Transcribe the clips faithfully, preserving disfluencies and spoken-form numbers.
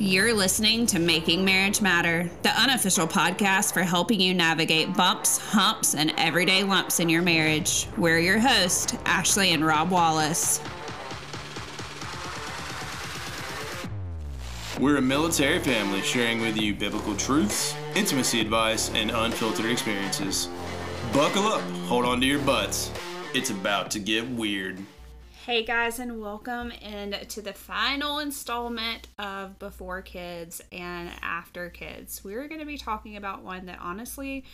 You're listening to Making Marriage Matter, the unofficial podcast for helping you navigate bumps, humps, and everyday lumps in your marriage. We're your hosts, Ashley and Rob Wallace. We're a military family sharing with you biblical truths, intimacy advice, and unfiltered experiences. Buckle up, hold on to your butts. It's about to get weird. Hey guys, and welcome and to the final installment of Before Kids and After Kids. We're going to be talking about one that honestly,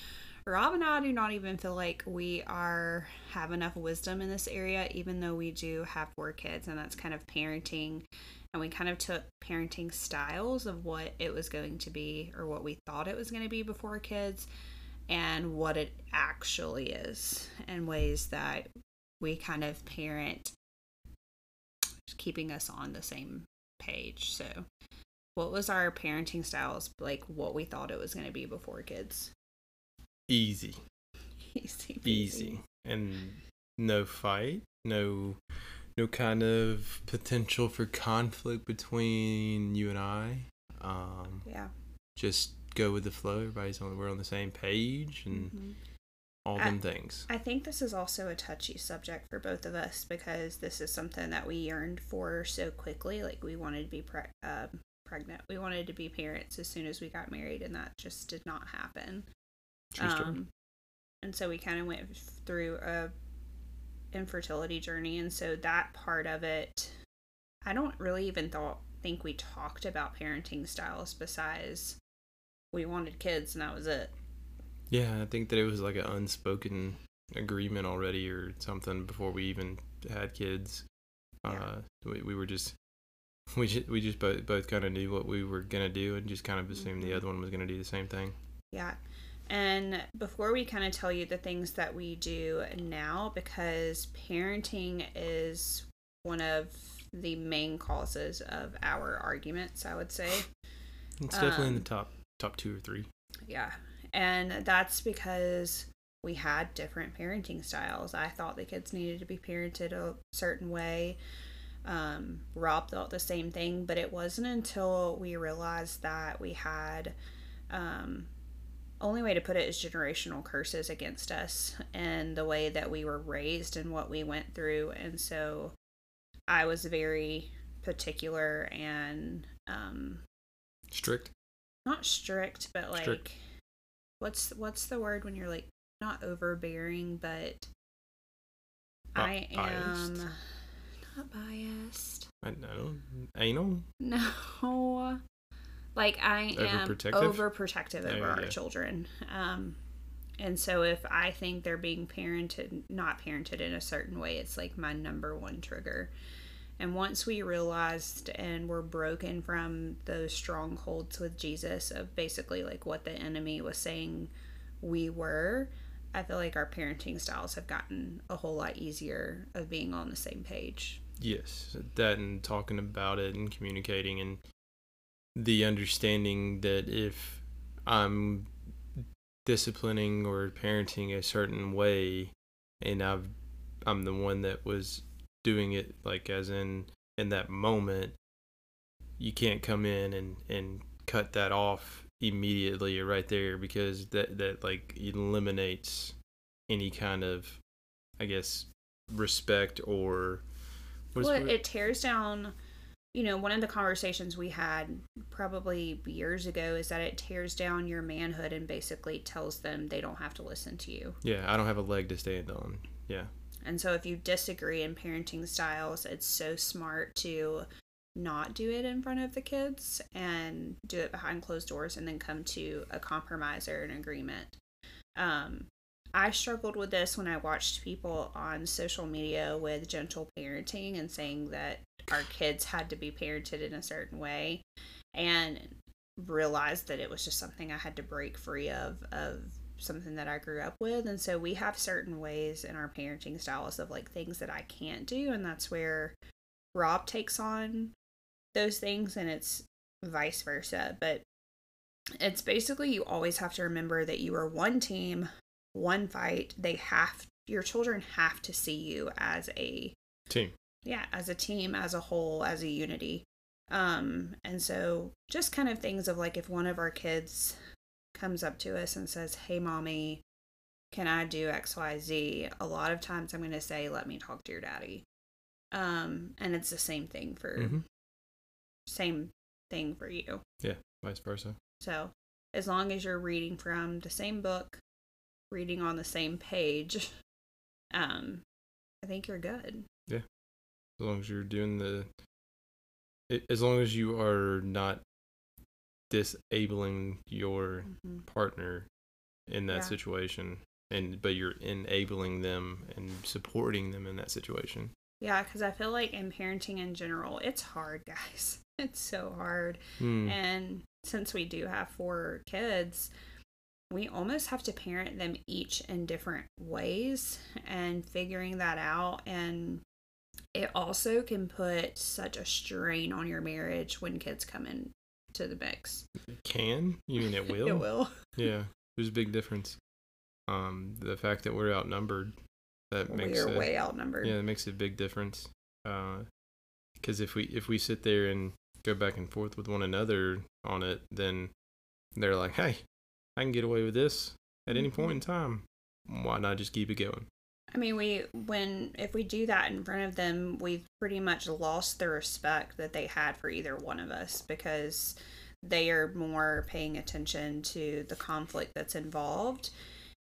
Rob and I do not even feel like we are have enough wisdom in this area, even though we do have four kids, and that's kind of parenting. And we kind of took parenting styles of what it was going to be or what we thought it was going to be before kids and what it actually is, and ways that we kind of parent keeping us on the same page. So what was our parenting styles, like what we thought it was going to be before kids? Easy. Easy. Easy. And no fight, no no kind of potential for conflict between you and I. Um, yeah. Just go with the flow. Everybody's on, we're on the same page and mm-hmm. all them I, things. I think this is also a touchy subject for both of us because this is something that we yearned for so quickly. Like we wanted to be pre- uh, pregnant. We wanted to be parents as soon as we got married, and that just did not happen. True story. Um, and so we kind of went through a infertility journey. And so that part of it, I don't really even thought, think we talked about parenting styles besides we wanted kids and that was it. Yeah, I think that it was like an unspoken agreement already or something before we even had kids. Yeah. Uh, we, we were just, we just, we just both, both kind of knew what we were going to do and just kind of assumed mm-hmm. the other one was going to do the same thing. Yeah. And before we kind of tell you the things that we do now, because parenting is one of the main causes of our arguments, I would say. It's definitely um, in the top, top two or three. Yeah. And that's because we had different parenting styles. I thought the kids needed to be parented a certain way. Um, Rob thought the same thing, but it wasn't until we realized that we had, um, only way to put it is generational curses against us and the way that we were raised and what we went through. And so I was very particular and, um, strict, not strict, but like, strict. What's what's the word when you're like not overbearing, but not I am biased. Not biased. I know, anal. No, like I am overprotective, overprotective over oh, our yeah. children. Um, and so if I think they're being parented, not parented in a certain way, it's like my number one trigger. And once we realized and were broken from those strongholds with Jesus of basically like what the enemy was saying we were, I feel like our parenting styles have gotten a whole lot easier of being on the same page. Yes, that and talking about it and communicating and the understanding that if I'm disciplining or parenting a certain way and I've, I'm the one that was doing it, like as in in that moment, you can't come in and and cut that off immediately or right there, because that that like eliminates any kind of, I guess, respect or what well, is, what? It tears down. You know, one of the conversations we had probably years ago is that it tears down your manhood and basically tells them they don't have to listen to you. Yeah, I don't have a leg to stand on. Yeah. And so if you disagree in parenting styles, it's so smart to not do it in front of the kids and do it behind closed doors and then come to a compromise or an agreement. Um, I struggled with this when I watched people on social media with gentle parenting and saying that our kids had to be parented in a certain way, and realized that it was just something I had to break free of, of something that I grew up with. And so we have certain ways in our parenting styles of like things that I can't do, and that's where Rob takes on those things, and it's vice versa. But it's basically you always have to remember that you are one team, one fight. They have, your children have to see you as a team. Yeah, as a team, as a whole, as a unity. Um, and so just kind of things of like, if one of our kids comes up to us and says, hey, mommy, can I do X, Y, Z? A lot of times I'm going to say, let me talk to your daddy. Um, and it's the same thing for, mm-hmm. same thing for you. Yeah. Vice versa. So as long as you're reading from the same book, reading on the same page, um, I think you're good. Yeah. As long as you're doing the, as long as you are not disabling your mm-hmm. partner in that yeah. situation, and but you're enabling them and supporting them in that situation. Yeah, because I feel like in parenting in general, it's hard, guys. It's so hard. Mm. And since we do have four kids, we almost have to parent them each in different ways and figuring that out. And it also can put such a strain on your marriage when kids come in to the mix. It can? You mean it will? It will. Yeah. There's a big difference. Um, the fact that we're outnumbered, that makes it... We are way outnumbered. Yeah, it makes a big difference. Because uh, if we if we sit there and go back and forth with one another on it, then they're like, hey, I can get away with this at any point in time. Why not just keep it going? I mean, we when if we do that in front of them, we've pretty much lost the respect that they had for either one of us, because they are more paying attention to the conflict that's involved.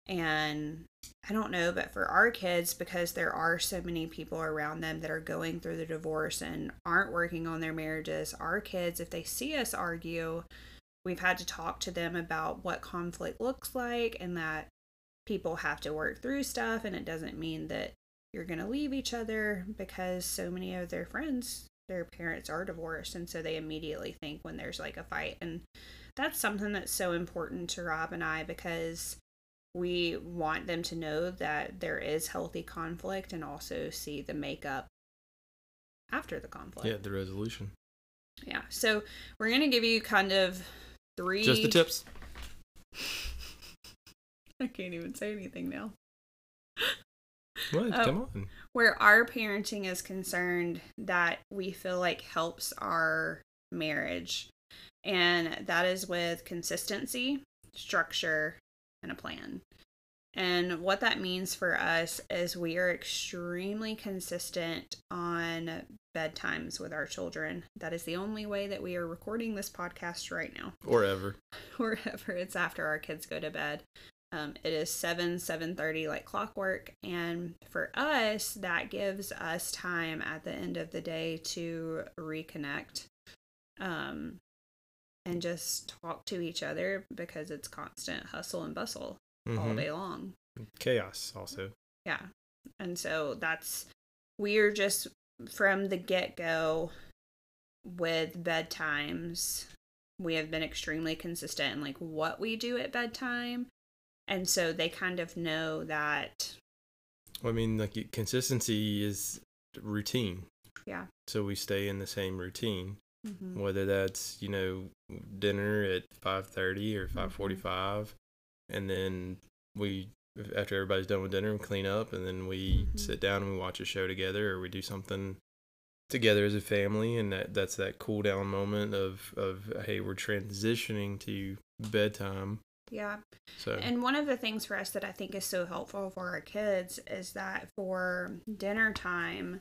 And I don't know, but for our kids, because there are so many people around them that are going through the divorce and aren't working on their marriages, our kids, if they see us argue, we've had to talk to them about what conflict looks like and that people have to work through stuff, and it doesn't mean that you're going to leave each other, because so many of their friends, their parents are divorced, and so they immediately think when there's like a fight. And that's something that's so important to Rob and I, because we want them to know that there is healthy conflict and also see the makeup after the conflict. Yeah, the resolution. Yeah, so we're going to give you kind of three... Just the tips. I can't even say anything now. What? Um, Come on. Where our parenting is concerned that we feel like helps our marriage. And that is with consistency, structure, and a plan. And what that means for us is we are extremely consistent on bedtimes with our children. That is the only way that we are recording this podcast right now. Or ever. Or ever. It's after our kids go to bed. Um, it is seven, seven thirty like clockwork. And for us, that gives us time at the end of the day to reconnect um, and just talk to each other, because it's constant hustle and bustle mm-hmm. all day long. Chaos also. Yeah. And so that's, we're just from the get-go with bedtimes, we have been extremely consistent in like what we do at bedtime. And so they kind of know that. Well, I mean, like, consistency is routine. Yeah. So we stay in the same routine, mm-hmm. whether that's, you know, dinner at five thirty or five forty-five. Mm-hmm. And then we, after everybody's done with dinner, we clean up, and then we mm-hmm. sit down and we watch a show together, or we do something together as a family. And that, that's that cool down moment of, of, hey, we're transitioning to bedtime. Yeah. So. And one of the things for us that I think is so helpful for our kids is that for dinner time,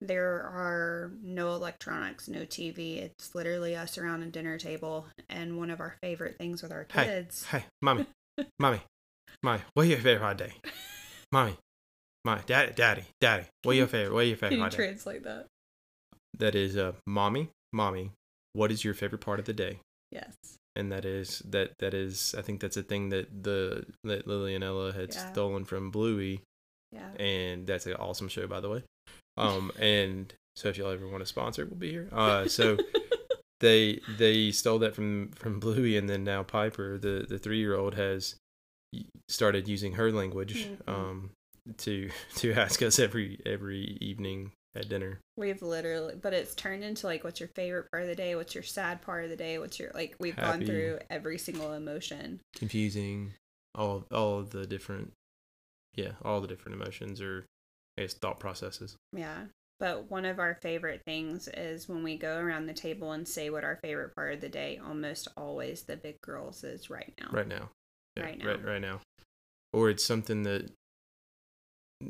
there are no electronics, no T V. It's literally us around a dinner table. And one of our favorite things with our kids. Hey, hey mommy, mommy, mommy, what's your favorite holiday? Mommy, mommy, daddy, daddy, daddy, what's your favorite, what's your favorite holiday? Can you translate that? That is, uh, mommy, mommy, what is your favorite part of the day? Yes. And that is that that is I think that's a thing that the that Lily and Ella had yeah. stolen from Bluey. Yeah. And that's an awesome show, by the way. Um and so if y'all ever want to sponsor, we'll be here. Uh so they they stole that from, from Bluey, and then now Piper, the, the three year old, has started using her language mm-hmm. um to to ask us every every evening. At dinner. We've literally, but it's turned into like, what's your favorite part of the day? What's your sad part of the day? What's your, like, we've Happy, gone through every single emotion. Confusing, all all of the different, yeah, all the different emotions or, I guess, thought processes. Yeah. But one of our favorite things is when we go around the table and say what our favorite part of the day, almost always the big girls is right now. Right now. Yeah, right now. Right, right now. Or it's something that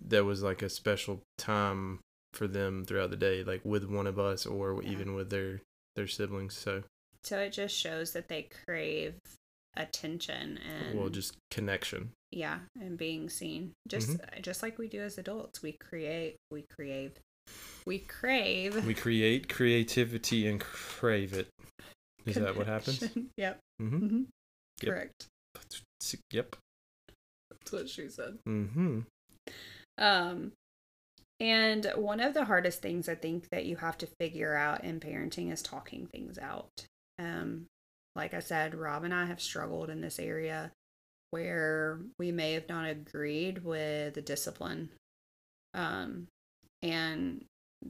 that was like a special time for them throughout the day, like with one of us or yeah. even with their, their siblings. So so it just shows that they crave attention and... Well, just connection. Yeah, and being seen. Just mm-hmm. just like we do as adults. We create, we crave. We crave. We create creativity and crave it. Is connection. That what happens? Yep. Mm-hmm. Mm-hmm. Yep. Correct. Yep. That's what she said. Mm-hmm. Um, and one of the hardest things I think that you have to figure out in parenting is talking things out. Um, like I said, Rob and I have struggled in this area where we may have not agreed with the discipline. Um, and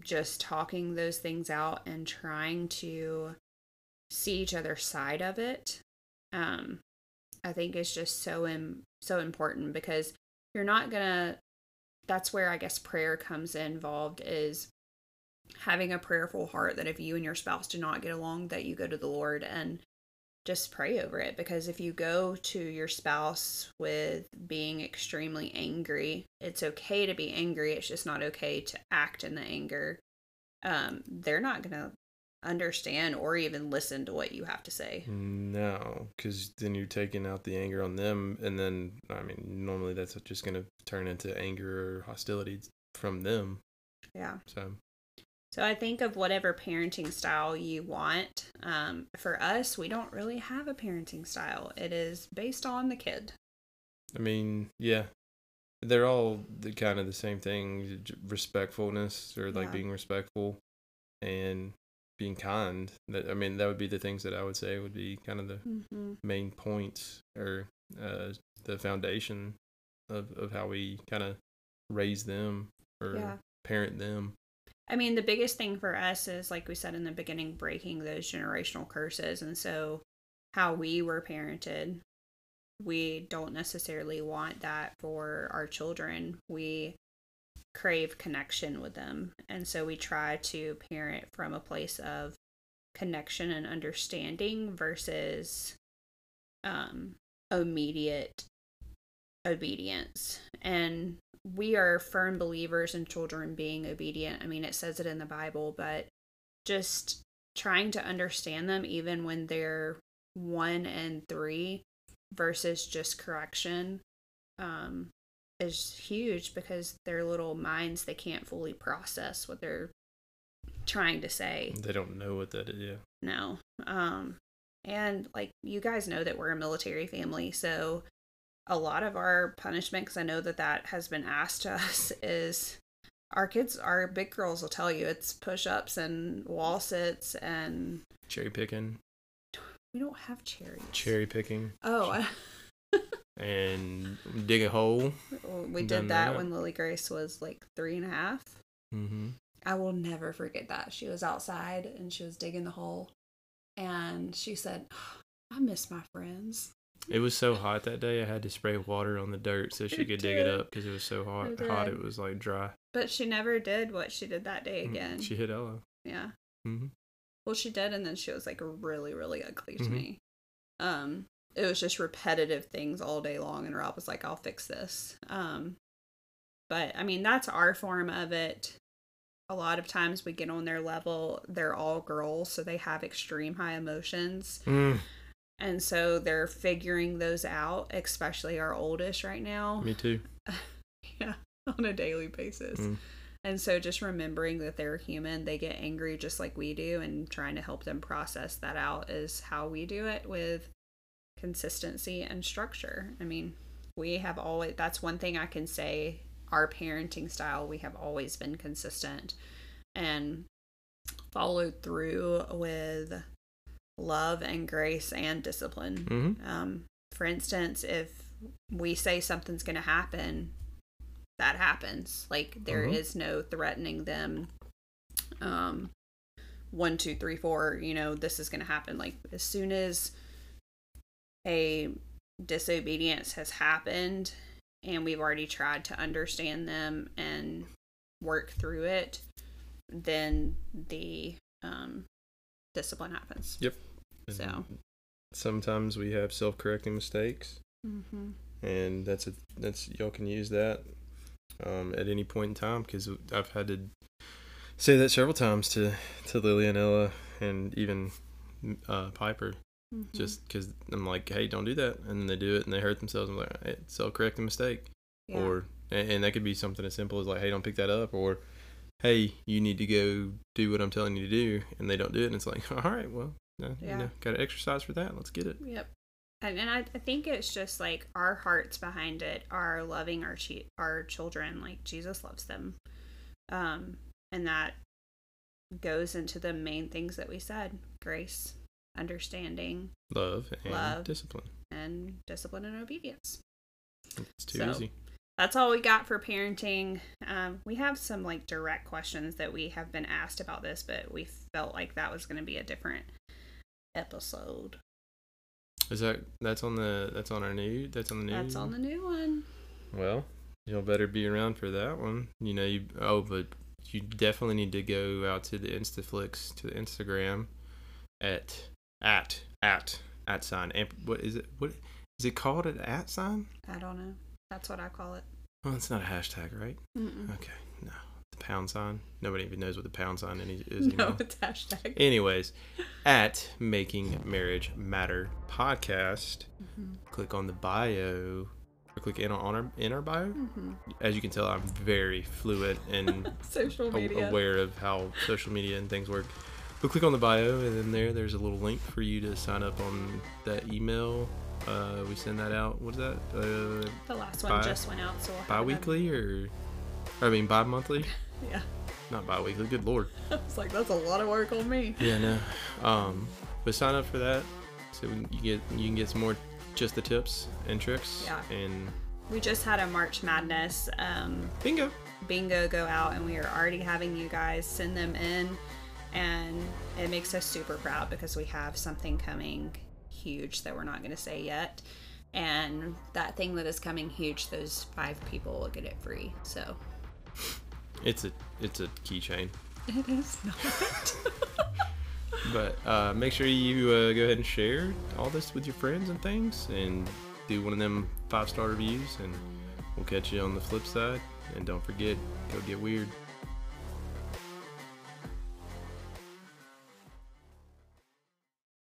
just talking those things out and trying to see each other's side of it. Um, I think it's just so, im- so important because you're not going to, that's where I guess prayer comes involved, is having a prayerful heart that if you and your spouse do not get along, that you go to the Lord and just pray over it. Because if you go to your spouse with being extremely angry, it's okay to be angry. It's just not okay to act in the anger. Um, they're not going to understand or even listen to what you have to say. No, because then you're taking out the anger on them, and then I mean normally that's just going to turn into anger or hostility from them. Yeah. So so I think of whatever parenting style you want. Um, for us, we don't really have a parenting style. It is based on the kid. I mean, yeah. They're all the kind of the same thing, respectfulness or like yeah. being respectful and being kind. That I mean, that would be the things that I would say would be kind of the mm-hmm. main points or uh, the foundation of, of how we kind of raise them or yeah. parent them. I mean, the biggest thing for us is, like we said in the beginning, breaking those generational curses. And so how we were parented, we don't necessarily want that for our children. We crave connection with them. And so we try to parent from a place of connection and understanding versus um, immediate obedience. And we are firm believers in children being obedient. I mean, it says it in the Bible, but just trying to understand them even when they're one and three versus just correction. Um, is huge because their little minds, they can't fully process what they're trying to say. They don't know what that is. Yeah. No. Um, and like you guys know that we're a military family, so a lot of our punishment, because I know that that has been asked to us, is our kids, our big girls will tell you it's push-ups and wall sits and cherry picking. We don't have cherries. Cherry picking. Oh. I... And dig a hole. We did that, that when Lily Grace was like three and a half. Mm-hmm. I will never forget that. She was outside and she was digging the hole. And she said, oh, I miss my friends. It was so hot that day. I had to spray water on the dirt so she could did. dig it up because it was so hot. Hot, it was like dry. But she never did what she did that day again. She hit Ella. Yeah. Mm-hmm. Well, she did, and then she was like really, really ugly to mm-hmm. me. Um. It was just repetitive things all day long, and Rob was like, I'll fix this. Um, but, I mean, that's our form of it. A lot of times we get on their level. They're all girls, so they have extreme high emotions. Mm. And so they're figuring those out, especially our oldest right now. Me too. Yeah, on a daily basis. Mm. And so just remembering that they're human, they get angry just like we do, and trying to help them process that out is how we do it with consistency and structure. I mean, we have always, that's one thing I can say, our parenting style, we have always been consistent and followed through with love and grace and discipline. Mm-hmm. Um, for instance, if we say something's going to happen, that happens. Like, there mm-hmm. is no threatening them. Um, one, two, three, four, you know, this is going to happen. Like, as soon as a disobedience has happened and we've already tried to understand them and work through it, then the um, discipline happens. Yep. So sometimes we have self-correcting mistakes, mm-hmm. and that's a that's y'all can use that um, at any point in time, because I've had to say that several times to to Lily and Ella and even uh, Piper. Mm-hmm. Just because I'm like, hey, don't do that, and then they do it and they hurt themselves. I'm like, hey, self-correcting mistake, yeah. or and, and that could be something as simple as like, hey, don't pick that up, or hey, you need to go do what I'm telling you to do, and they don't do it, and it's like, all right, well. No, yeah. You know, got to exercise for that. Let's get it. Yep. And, and I, I think it's just like our hearts behind it are loving our chi- our children like Jesus loves them. Um, and that goes into the main things that we said. Grace, understanding, love, and love, discipline. And discipline and obedience. It's too so, easy. That's all we got for parenting. Um, we have some like direct questions that we have been asked about this, but we felt like that was going to be a different episode. Is that that's on the that's on our new that's on the new that's on the new one. Well, you'll better be around for that one. You know you oh, but you definitely need to go out to the Instaflix to the Instagram at at at at sign. And what is it? What is it called? An at sign? I don't know. That's what I call it. Well, it's not a hashtag, right? Mm-mm. Okay, no. Pound sign. Nobody even knows what the pound sign is. No, anymore. It's hashtag. Anyways, at Making Marriage Matter podcast, mm-hmm. click on the bio or click in on our in our bio. Mm-hmm. As you can tell, I'm very fluent and social media. A- aware of how social media and things work. But click on the bio, and then there there's a little link for you to sign up on that email. Uh, we send that out. What is that? Uh, the last one bi- just went out, so we'll bi-weekly or I mean bi-monthly. Yeah. Not bi-weekly. Good Lord. I was like, that's a lot of work on me. Yeah, no. Um, but sign up for that so you get you can get some more just the tips and tricks. Yeah. And we just had a March Madness um, bingo bingo go out, and we are already having you guys send them in, and it makes us super proud because we have something coming huge that we're not going to say yet. And that thing that is coming huge, those five people will get it free. So. It's a it's a keychain. It is not. But uh, make sure you uh, go ahead and share all this with your friends and things, and do one of them five star reviews, and we'll catch you on the flip side. And don't forget, go get weird.